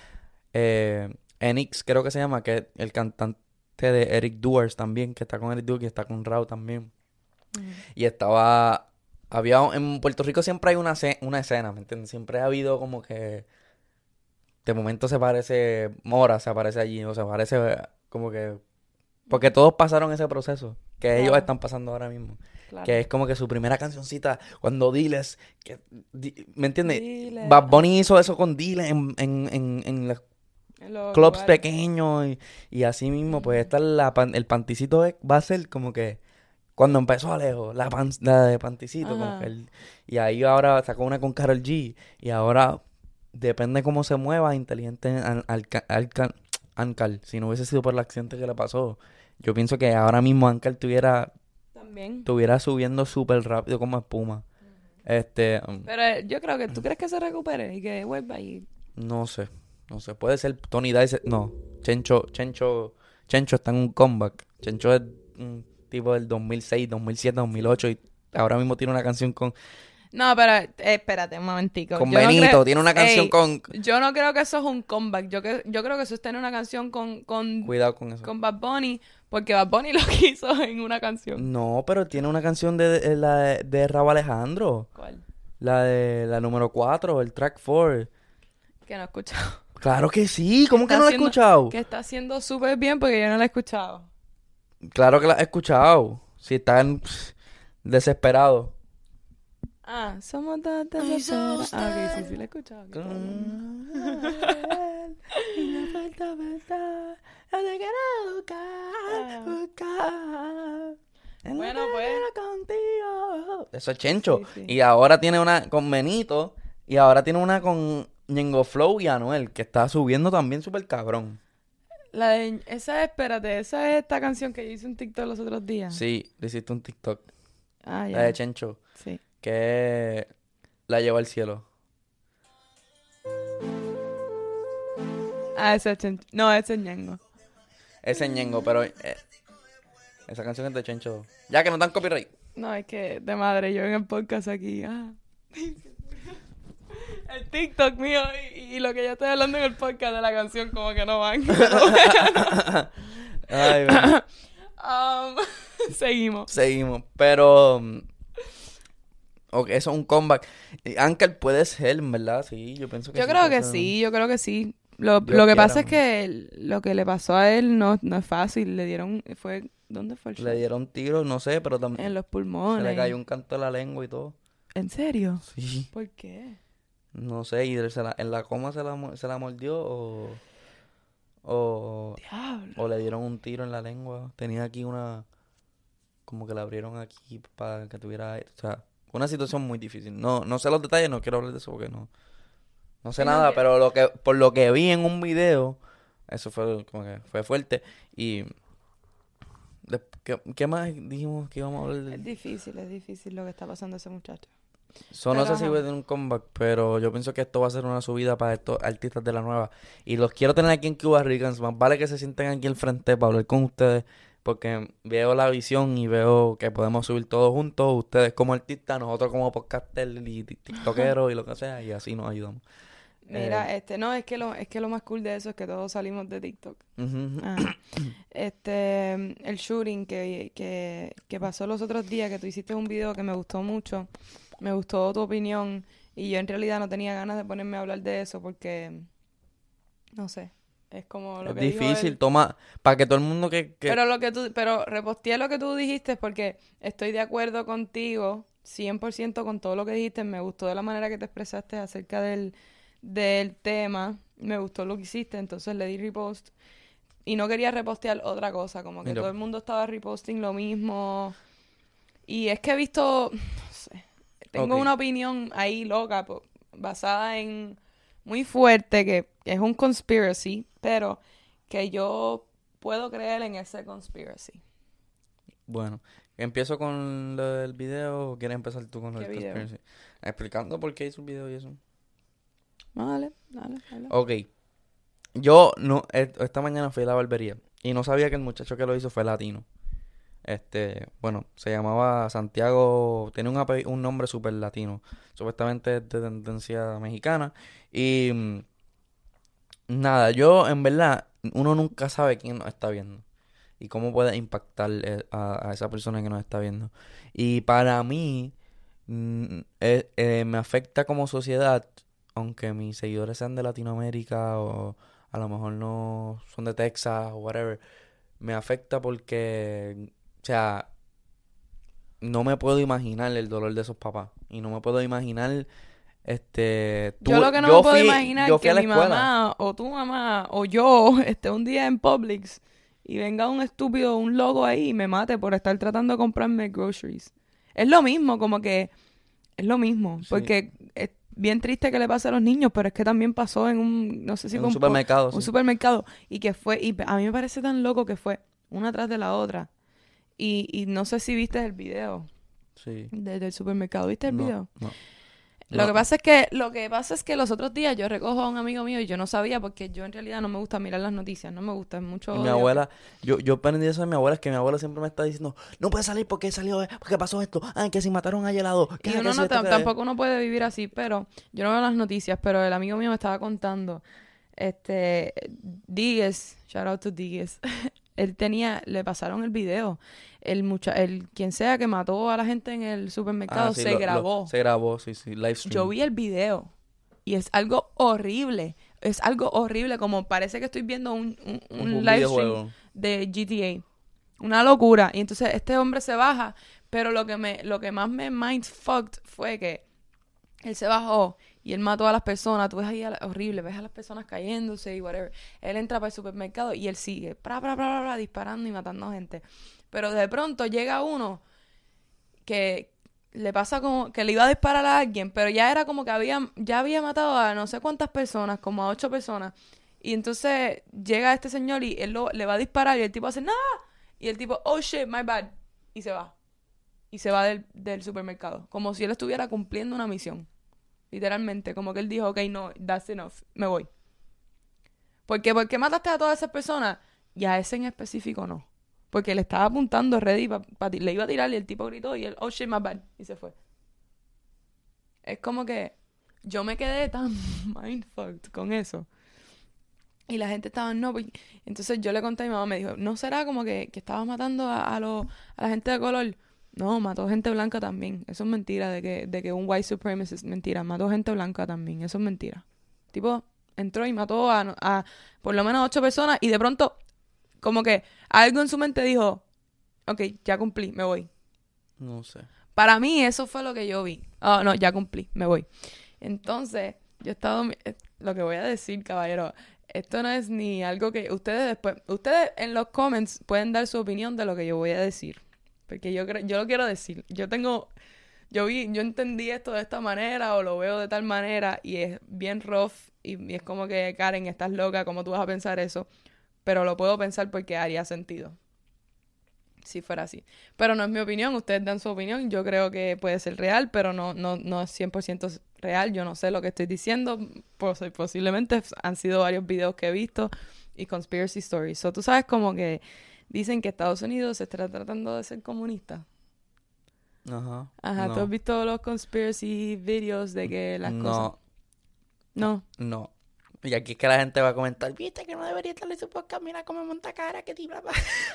eh, Enix, creo que se llama, que es el cantante de Eric Duars también, que está con Eric Duars y está con Rao también. Mm. Y estaba... había en Puerto Rico siempre hay una, una escena, ¿me entiendes? Siempre ha habido como que... De momento se parece Mora, se aparece allí, o se aparece como que... Porque todos pasaron ese proceso que claro. Ellos están pasando ahora mismo. Claro. Que es como que su primera cancioncita, cuando Diles... Que, di, ¿me entiendes? Diles. Bad Bunny hizo eso con Diles en, en, en, en los clubs lugares pequeños y, y así mismo. Pues esta la pan, el Pantisito va a ser como que... Cuando empezó Alejo, la, pan, la de Pantisito. Como que él, y ahí ahora sacó una con Karol G. Y ahora, depende cómo se mueva, inteligente al, al, al, al, Ankar. Si no hubiese sido por el accidente que le pasó, yo pienso que ahora mismo Ankar tuviera... También. Estuviera subiendo súper rápido como espuma. Uh-huh. Este... Um, Pero yo creo que... ¿Tú crees que se recupere y que vuelva y...? No sé. No sé. Puede ser Tony Diles... No. Chencho... Chencho... Chencho está en un comeback. Chencho es... Mm, tipo del dos mil seis, dos mil siete, dos mil ocho y ahora mismo tiene una canción con... No, pero eh, espérate un momentico. Con yo Benito, no creo... tiene una canción Ey, con... Yo no creo que eso es un comeback. Yo, que... yo creo que eso es tener una canción con, con... Cuidado con eso. Con Bad Bunny, porque Bad Bunny lo quiso en una canción. No, pero tiene una canción de, de, de, de Raba Alejandro. ¿Cuál? La de la número cuatro, el track cuatro. Que no he escuchado. Claro que sí, ¿cómo que no la he escuchado? Que está haciendo súper bien porque yo no la he escuchado. Claro que la he escuchado. Si están pff, desesperados. Ah, somos tan desesperados. Ah, ok, sí, sí la he escuchado. Y me falta pensar. No te quiero buscar, buscar. Bueno, pues. Contigo. Eso es Chencho. Sí, sí. Y ahora tiene una con Benito. Y ahora tiene una con Ñengo Flow y Anuel, que está subiendo también súper cabrón. La de... Esa es, espérate, esa es esta canción que yo hice un TikTok los otros días. Sí, le hiciste un TikTok. Ah, ya. La de Chencho. Sí. Que la llevó al cielo. Ah, esa es Chencho. No, ese es Ñengo. Ese es Ñengo, pero... Eh, esa canción es de Chencho. Ya, que no dan copyright. No, es que de madre, yo en el podcast aquí... Ah. El TikTok mío y, y lo que yo estoy hablando en el podcast de la canción como que no van. Ay, um, seguimos. Seguimos, pero... Ok, eso es un comeback. Ankar puede ser, ¿verdad? Sí, yo pienso que Yo sí creo que ser... sí, yo creo que sí. Lo, lo que pasa es que él, lo que le pasó a él no, no es fácil. Le dieron... fue ¿Dónde fue el show? Le dieron tiros, no sé, pero también... En los pulmones. Se le cayó un canto de la lengua y todo. ¿En serio? Sí. ¿Por qué? No sé, ¿y se la, en la coma se la, se la mordió o, o, o le dieron un tiro en la lengua? Tenía aquí una, como que la abrieron aquí para que tuviera, o sea, una situación muy difícil. No no sé los detalles, no quiero hablar de eso porque no, no sé nada, pero lo que por lo que vi en un video, eso fue como que fue fuerte y... ¿Qué, qué más dijimos que íbamos a hablar de? Es difícil, es difícil lo que está pasando a ese muchacho. So, no sé si voy a tener un comeback, pero yo pienso que esto va a ser una subida para estos artistas de la nueva. Y los quiero tener aquí en Cuba Ricans. Más vale que se sienten aquí al frente para hablar con ustedes, porque veo la visión y veo que podemos subir todos juntos. Ustedes como artistas, nosotros como podcaster y tiktokeros y lo que sea. Y así nos ayudamos. Mira, eh, este, no, es que lo, es que lo más cool de eso es que todos salimos de TikTok. Uh-huh. Ah, este, el shooting que, que, que pasó los otros días, que tú hiciste un video que me gustó mucho. Me gustó tu opinión. Y yo en realidad no tenía ganas de ponerme a hablar de eso porque, no sé, es como lo es que difícil, dijo él. Toma, para que todo el mundo que... que... Pero, lo que tú, pero reposteé lo que tú dijiste porque estoy de acuerdo contigo, cien por ciento con todo lo que dijiste. Me gustó de la manera que te expresaste acerca del... del tema, me gustó lo que hiciste, entonces le di repost y no quería repostear otra cosa, como que Mira. Todo el mundo estaba reposting lo mismo y es que he visto, no sé, tengo okay. una opinión ahí loca, po, basada en, muy fuerte, que es un conspiracy, pero que yo puedo creer en ese conspiracy. Bueno, empiezo con lo del video, o ¿quieres empezar tú con lo del video? Conspiracy? Explicando por qué hizo el video y eso. Vale, dale, dale. Ok. Yo, no, esta mañana fui a la barbería y no sabía que el muchacho que lo hizo fue latino. Este, bueno, se llamaba Santiago, tiene un, ape- un nombre súper latino. Supuestamente es de tendencia mexicana. Y nada, yo, en verdad, uno nunca sabe quién nos está viendo y cómo puede impactar a, a esa persona que nos está viendo. Y para mí, eh, eh, me afecta como sociedad. Aunque mis seguidores sean de Latinoamérica o a lo mejor no son de Texas o whatever, me afecta porque, o sea, no me puedo imaginar el dolor de esos papás. Y no me puedo imaginar, este... Tú, yo lo que no me puedo fui, imaginar es que mi mamá o tu mamá o yo esté un día en Publix y venga un estúpido, un loco ahí y me mate por estar tratando de comprarme groceries. Es lo mismo, como que es lo mismo, sí. Porque es bien triste que le pase a los niños, pero es que también pasó en un, no sé si... En un supermercado. Un sí. supermercado, y que fue, y a mí me parece tan loco que fue una tras de la otra. Y, y no sé si viste el video. Sí. Desde el supermercado, ¿viste el no, video? No. Lo no. que pasa es que lo que pasa es que los otros días yo recojo a un amigo mío y yo no sabía porque yo en realidad no me gusta mirar las noticias, no me gusta, es mucho... Mi abuela, que... yo, yo aprendí eso de mi abuela, es que mi abuela siempre me está diciendo, no puede salir porque salió, porque pasó esto, ah, que si mataron a Yelado. Y uno no, t- tampoco uno puede vivir así, pero yo no veo las noticias, pero el amigo mío me estaba contando, este, Diles, shout out to Diles, él tenía, le pasaron el video, el mucha, el quien sea que mató a la gente en el supermercado, ah, sí, se lo, grabó. Lo, se grabó, sí, sí, live stream. Yo vi el video y es algo horrible, es algo horrible, como parece que estoy viendo un, un, un, un live videojuego. Stream de G T A, una locura. Y entonces este hombre se baja, pero lo que me, lo que más me mindfucked fue que él se bajó y él mató a las personas. Tú ves ahí a la, horrible, ves a las personas cayéndose y whatever. Él entra para el supermercado y él sigue pra, pra, pra, pra, pra, disparando y matando gente. Pero de pronto llega uno que le pasa como que le iba a disparar a alguien, pero ya era como que había, ya había matado a no sé cuántas personas, como a ocho personas. Y entonces llega este señor y él lo, le va a disparar y el tipo hace nada. Y el tipo, oh shit, my bad. Y se va. Y se va del, del supermercado. Como si él estuviera cumpliendo una misión. Literalmente, como que él dijo, ok, no, that's enough, me voy. ¿Por qué? Porque mataste a todas esas personas y a ese en específico no. Porque le estaba apuntando ready, pa, pa, le iba a tirar y el tipo gritó y él, oh shit, my bad, y se fue. Es como que yo me quedé tan mindfucked con eso. Y la gente estaba, no, pues... Entonces yo le conté a mi mamá, me dijo, ¿no será como que, que estabas matando a, a, lo, a la gente de color? No, mató gente blanca también. Eso es mentira, de que, de que un white supremacist, mentira. Mató gente blanca también, eso es mentira. Tipo, entró y mató a, a por lo menos ocho personas y de pronto, como que algo en su mente dijo, ok, ya cumplí, me voy. No sé. Para mí eso fue lo que yo vi. Oh, no, ya cumplí, me voy. Entonces, yo he estado... Lo que voy a decir, caballero, esto no es ni algo que... Ustedes después, ustedes en los comments pueden dar su opinión de lo que yo voy a decir. Porque yo creo, yo lo quiero decir. Yo tengo, yo vi, yo entendí esto de esta manera o lo veo de tal manera y es bien rough y, y es como que, Karen, estás loca, ¿cómo tú vas a pensar eso? Pero lo puedo pensar porque haría sentido si fuera así. Pero no es mi opinión, ustedes dan su opinión, yo creo que puede ser real, pero no, no, no es cien por ciento real, yo no sé lo que estoy diciendo, pues, posiblemente han sido varios videos que he visto y conspiracy stories. So, tú sabes como que... Dicen que Estados Unidos se está tratando de ser comunista. Ajá. Ajá, no. ¿Tú has visto los conspiracy videos de que las no. cosas...? No. No. Y aquí es que la gente va a comentar, viste que no debería estar en su podcast, mira cómo monta cara, que tibla.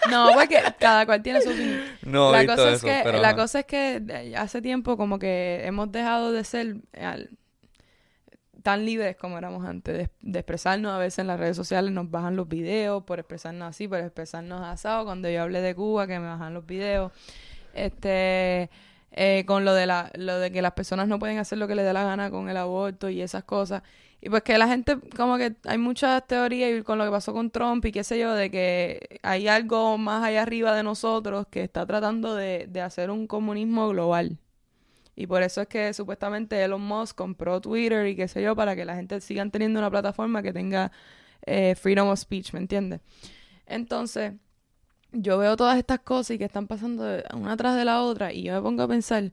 No, porque cada cual tiene su opinión. No, la cosa es eso, que pero La no. cosa es que hace tiempo como que hemos dejado de ser... Al, tan libres como éramos antes, de, de expresarnos. A veces en las redes sociales nos bajan los videos por expresarnos así, por expresarnos asado. Cuando yo hablé de Cuba, que me bajan los videos. Este, eh, con lo de la, lo de que las personas no pueden hacer lo que les dé la gana con el aborto y esas cosas. Y pues que la gente, como que hay muchas teorías y con lo que pasó con Trump y qué sé yo, de que hay algo más allá arriba de nosotros que está tratando de, de hacer un comunismo global. Y por eso es que supuestamente Elon Musk compró Twitter y qué sé yo, para que la gente siga teniendo una plataforma que tenga eh, freedom of speech, ¿me entiendes? Entonces, yo veo todas estas cosas y que están pasando una tras de la otra y yo me pongo a pensar,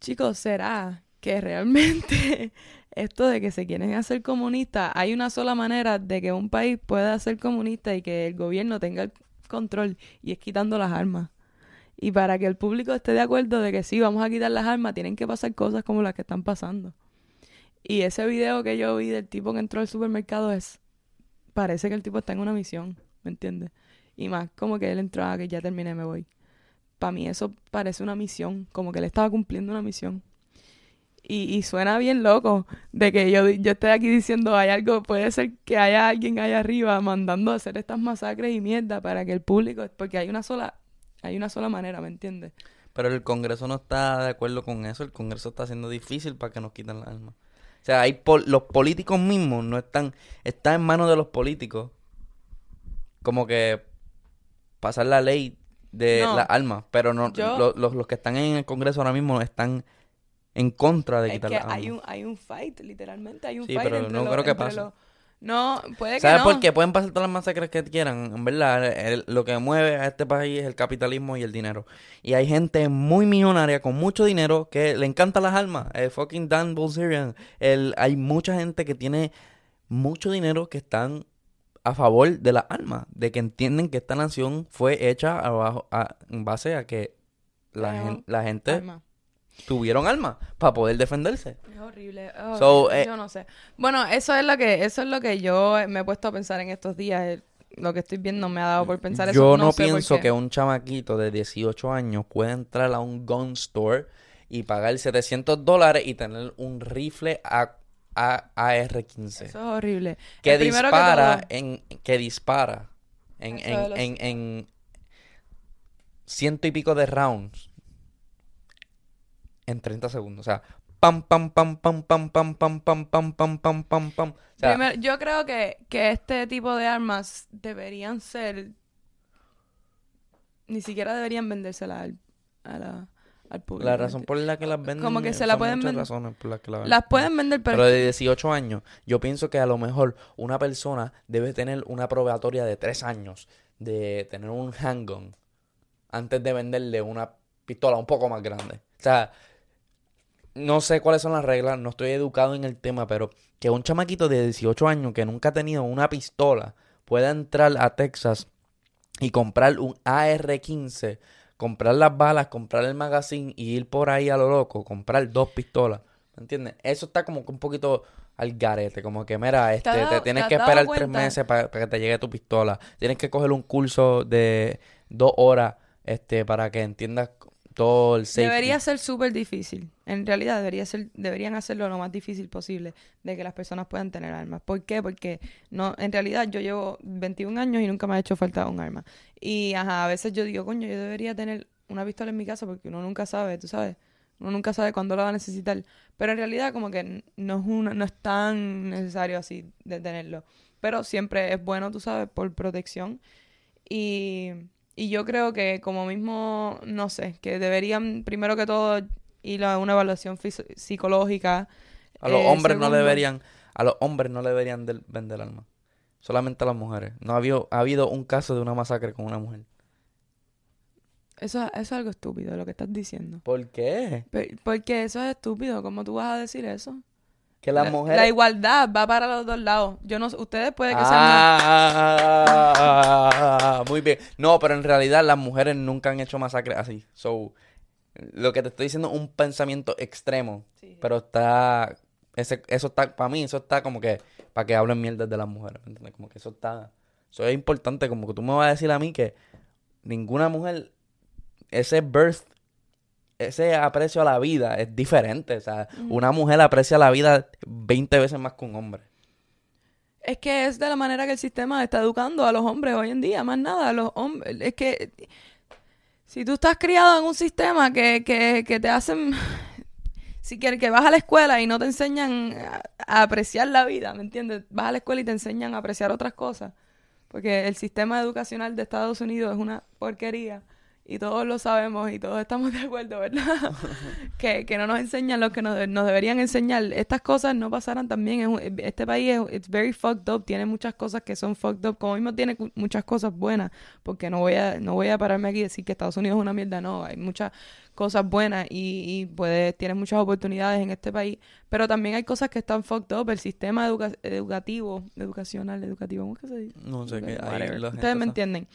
chicos, ¿será que realmente esto de que se quieren hacer comunistas, hay una sola manera de que un país pueda ser comunista y que el gobierno tenga el control y es quitando las armas? Y para que el público esté de acuerdo de que sí, vamos a quitar las armas, tienen que pasar cosas como las que están pasando. Y ese video que yo vi del tipo que entró al supermercado es... Parece que el tipo está en una misión, ¿me entiendes? Y más como que él entró, ah, que ya terminé, me voy. Para mí eso parece una misión, como que él estaba cumpliendo una misión. Y, y suena bien loco de que yo, yo esté aquí diciendo, hay algo, puede ser que haya alguien allá arriba mandando a hacer estas masacres y mierda para que el público... Porque hay una sola... Hay una sola manera, ¿me entiendes? Pero el Congreso no está de acuerdo con eso. El Congreso está haciendo difícil para que nos quiten las armas. O sea, hay pol- los políticos mismos no están... Está en manos de los políticos como que pasar la ley de no, las armas, pero no yo, lo, los, los que están en el Congreso ahora mismo están en contra de quitar las armas. Es que hay un, hay un fight, literalmente, hay un sí, fight pero entre no los, creo que pase. Los... No, puede que ¿Sabes no. ¿Sabes por qué? Pueden pasar todas las masacres que quieran, en verdad, el, el, lo que mueve a este país es el capitalismo y el dinero. Y hay gente muy millonaria, con mucho dinero, que le encantan las armas, el fucking Dan Bilzerian, el hay mucha gente que tiene mucho dinero que están a favor de las armas, de que entienden que esta nación fue hecha abajo a, en base a que la, no, gen, la gente arma. tuvieron armas para poder defenderse. Es horrible, es horrible. So, eh, yo no sé. Bueno, eso es lo que eso es lo que yo me he puesto a pensar en estos días. Lo que estoy viendo me ha dado por pensar yo eso. Yo no, no sé pienso que un chamaquito de dieciocho años pueda entrar a un gun store y pagar setecientos dólares y tener un rifle a A R quince. Eso es horrible. Que dispara que todo... en que dispara en en, los... en en ciento y pico de rounds en treinta segundos, o sea, pam pam pam pam pam pam pam pam pam pam pam pam pam. O sea, Primero, yo creo que que este tipo de armas deberían ser ni siquiera deberían vendérselas al a la al público. La razón por la que las venden... Como que se la pueden vender. razones por las que la venden. Las pueden vender, pero... Pero de dieciocho años, yo pienso que a lo mejor una persona debe tener una probatoria de tres años de tener un handgun antes de venderle una pistola un poco más grande. O sea, no sé cuáles son las reglas, no estoy educado en el tema, pero que un chamaquito de dieciocho años que nunca ha tenido una pistola pueda entrar a Texas y comprar un A R quince... Comprar las balas, comprar el magazine y ir por ahí a lo loco, comprar dos pistolas, ¿me entiendes? Eso está como que un poquito al garete, como que mira, este, ¿Te, dado, te tienes te que esperar cuenta? tres meses para, para que te llegue tu pistola, tienes que coger un curso de dos horas este, para que entiendas todo el safety. Debería ser súper difícil, en realidad debería ser, deberían hacerlo lo más difícil posible de que las personas puedan tener armas. ¿Por qué? Porque no, en realidad yo llevo veintiún años y nunca me ha hecho falta un arma. Y ajá, a veces yo digo, coño, yo debería tener una pistola en mi casa porque uno nunca sabe, tú sabes, uno nunca sabe cuándo la va a necesitar. Pero en realidad como que no es, una, no es tan necesario así de tenerlo. Pero siempre es bueno, tú sabes, por protección. Y, y yo creo que como mismo, no sé, que deberían primero que todo ir a una evaluación fis- psicológica. A los eh, hombres segundo. no deberían, a los hombres no deberían de- vender armas. Solamente a las mujeres. No ha habido, ha habido un caso de una masacre con una mujer. Eso, eso es algo estúpido, lo que estás diciendo. ¿Por qué? Pero, porque eso es estúpido. ¿Cómo tú vas a decir eso? Que las la, mujeres... La igualdad va para los dos lados. Yo no, ustedes pueden que sean... Ah, muy bien. No, pero en realidad las mujeres nunca han hecho masacres así. So, lo que te estoy diciendo es un pensamiento extremo. Sí. Pero está... Ese, eso está, para mí, eso está como que, para que hablen mierda de las mujeres, ¿me entiendes? Como que eso está, eso es importante, como que tú me vas a decir a mí que ninguna mujer, ese birth, ese aprecio a la vida es diferente, o sea, mm. una mujer aprecia la vida veinte veces más que un hombre. Es que es de la manera que el sistema está educando a los hombres hoy en día, más nada, a los hombres, es que, si tú estás criado en un sistema que, que, que te hacen... Si que, que vas a la escuela y no te enseñan a, a apreciar la vida, ¿me entiendes? Vas a la escuela y te enseñan a apreciar otras cosas. Porque el sistema educacional de Estados Unidos es una porquería. Y todos lo sabemos y todos estamos de acuerdo, ¿verdad? que, que no nos enseñan lo que nos, nos deberían enseñar. Estas cosas no pasaran también. Es, este país es it's very fucked up. Tiene muchas cosas que son fucked up. Como mismo tiene cu- muchas cosas buenas. Porque no voy a no voy a pararme aquí y decir que Estados Unidos es una mierda. No, hay muchas... cosas buenas y, y puedes, tienes muchas oportunidades en este país, pero también hay cosas que están fucked up, el sistema educa- educativo, educacional, educativo, ¿cómo es que se dice? No sé Educa- qué, hay ustedes gente me está... entienden,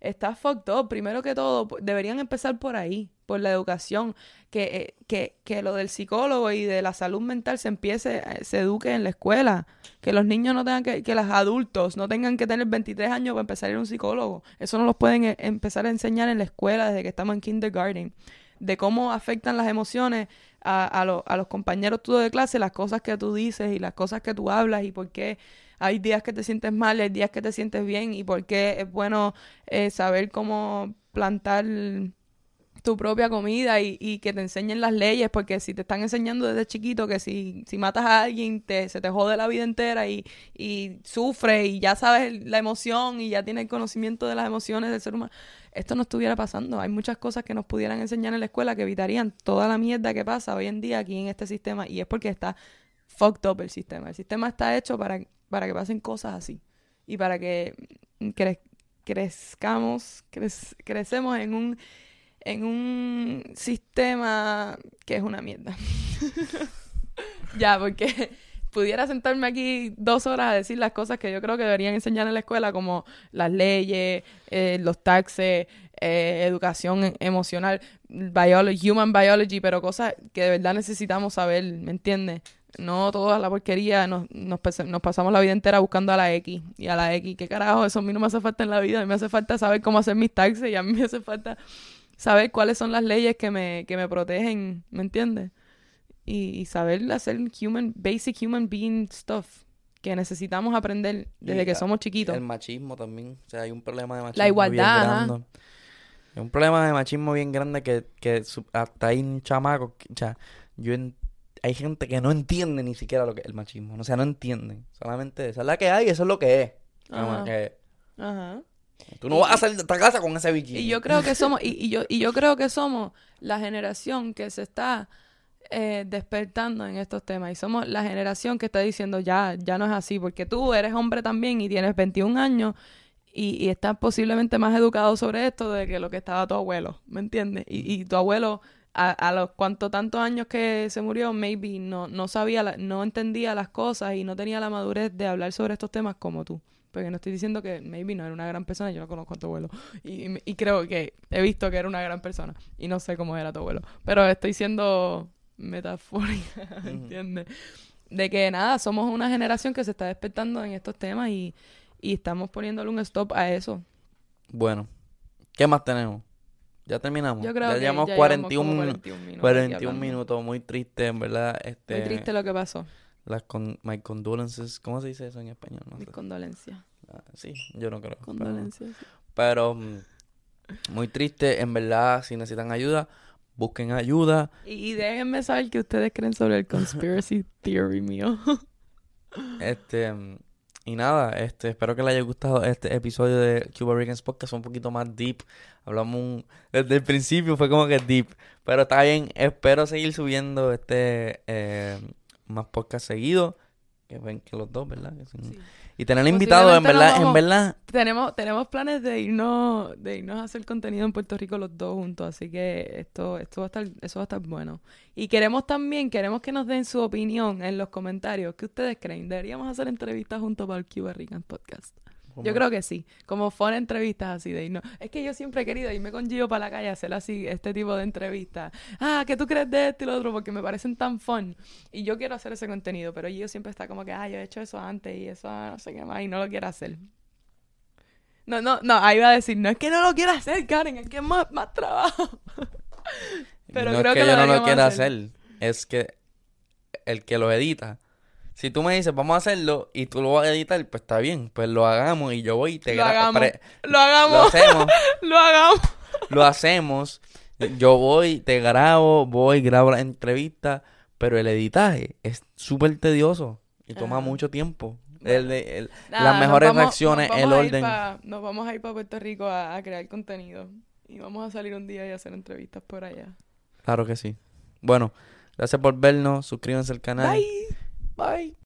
está fucked up, primero que todo, deberían empezar por ahí, por la educación, que, que, que lo del psicólogo y de la salud mental se empiece, se eduque en la escuela, que los niños no tengan que, que los adultos no tengan que tener veintitrés años para empezar a ir a un psicólogo, eso no los pueden e- empezar a enseñar en la escuela desde que estamos en kindergarten, de cómo afectan las emociones a, a, lo, a los compañeros tuyos de clase, las cosas que tú dices y las cosas que tú hablas y por qué hay días que te sientes mal y hay días que te sientes bien y por qué es bueno eh, saber cómo plantar tu propia comida y, y que te enseñen las leyes, porque si te están enseñando desde chiquito que si, si matas a alguien te, se te jode la vida entera y, y sufres y ya sabes la emoción y ya tienes el conocimiento de las emociones del ser humano, esto no estuviera pasando. Hay muchas cosas que nos pudieran enseñar en la escuela que evitarían toda la mierda que pasa hoy en día aquí en este sistema, y es porque está fucked up el sistema. El sistema está hecho para, para que pasen cosas así y para que cre, crezcamos, cre, crecemos en un... en un sistema que es una mierda. Ya, porque pudiera sentarme aquí dos horas a decir las cosas que yo creo que deberían enseñar en la escuela, como las leyes, eh, los taxes, eh, educación emocional, biology, human biology, pero cosas que de verdad necesitamos saber, ¿me entiendes? No toda la porquería, nos, nos, nos pasamos la vida entera buscando a la X y a la X. ¿Qué carajo? Eso a mí no me hace falta en la vida. A mí me hace falta saber cómo hacer mis taxes y a mí me hace falta... saber cuáles son las leyes que me, que me protegen, ¿me entiendes? Y, y saber hacer human, basic human being stuff que necesitamos aprender desde y que la, somos chiquitos. El machismo también. O sea, hay un problema de machismo bien grande. La igualdad. Hay un problema de machismo bien grande que, que hasta hay un chamaco... O sea, yo en, hay gente que no entiende ni siquiera lo que es el machismo. O sea, no entienden. Solamente esa es la que hay y eso es lo que es. Ajá. Que, ajá. Tú no y, vas a salir de esta casa con ese bikini. Y yo creo que somos, y, y yo, y yo creo que somos la generación que se está eh, despertando en estos temas. Y somos la generación que está diciendo ya, ya no es así, porque tú eres hombre también y tienes veintiún años y, y estás posiblemente más educado sobre esto de que lo que estaba tu abuelo, ¿me entiendes? Y, y tu abuelo a, a los cuantos tantos años que se murió, maybe no, no sabía, la, no entendía las cosas y no tenía la madurez de hablar sobre estos temas como tú. Porque no estoy diciendo que maybe no era una gran persona, yo no conozco a tu abuelo. Y, y, y creo que he visto que era una gran persona. Y no sé cómo era tu abuelo. Pero estoy siendo metafórica, uh-huh. ¿Entiendes? De que nada, somos una generación que se está despertando en estos temas y, y estamos poniéndole un stop a eso. Bueno, ¿qué más tenemos? Ya terminamos. Yo creo ya que llevamos ya cuarenta y un, cuarenta y un minutos. cuarenta y un minutos, muy triste, en verdad. Este... Muy triste lo que pasó. Las con... My condolences. ¿Cómo se dice eso en español? No sé. Mis condolencias. Ah, sí, yo no creo. Condolencias. Pero, sí. pero muy triste. En verdad, si necesitan ayuda, busquen ayuda. Y, y déjenme saber qué ustedes creen sobre el conspiracy theory mío. Este... Y nada, este espero que les haya gustado este episodio de Cuba Ricans Podcast. Un poquito más deep. Hablamos un, desde el principio, fue como que deep. Pero está bien. Espero seguir subiendo este... Eh, más podcast seguido, que ven que los dos, ¿verdad? Que son... sí. Y tener invitados, en verdad, vamos... en verdad. Tenemos, tenemos planes de irnos, de irnos a hacer contenido en Puerto Rico los dos juntos, así que esto, esto va a estar, eso va a estar bueno. Y queremos también, queremos que nos den su opinión en los comentarios. ¿Qué ustedes creen? ¿Deberíamos hacer entrevistas juntos para el Cuba Ricans Podcast? ¿Cómo? Yo creo que sí, como fun entrevistas así de irnos. Es que yo siempre he querido irme con Gio para la calle a hacer así, este tipo de entrevistas. Ah, ¿qué tú crees de esto y lo otro? Porque me parecen tan fun. Y yo quiero hacer ese contenido, pero Gio siempre está como que, ah, yo he hecho eso antes y eso ah, no sé qué más y no lo quiero hacer. No, no, no, ahí va a decir, no es que no lo quiero hacer, Karen, es que es más, más trabajo. Pero no creo es que, que yo lo no lo quiero hacer. hacer, es que el que lo edita. Si tú me dices, vamos a hacerlo, y tú lo vas a editar, pues está bien. Pues lo hagamos y yo voy y te grabo. Lo hagamos. Pre- lo hagamos. Lo hacemos. Lo hagamos. Lo hacemos. Yo voy, te grabo, voy, grabo la entrevista. Pero el editaje es súper tedioso y toma ah. mucho tiempo. El, el, el, Nada, las mejores vamos, reacciones, el orden. Pa, nos vamos a ir para Puerto Rico a, a crear contenido. Y vamos a salir un día y hacer entrevistas por allá. Claro que sí. Bueno, gracias por vernos. Suscríbanse al canal. Bye. Bye.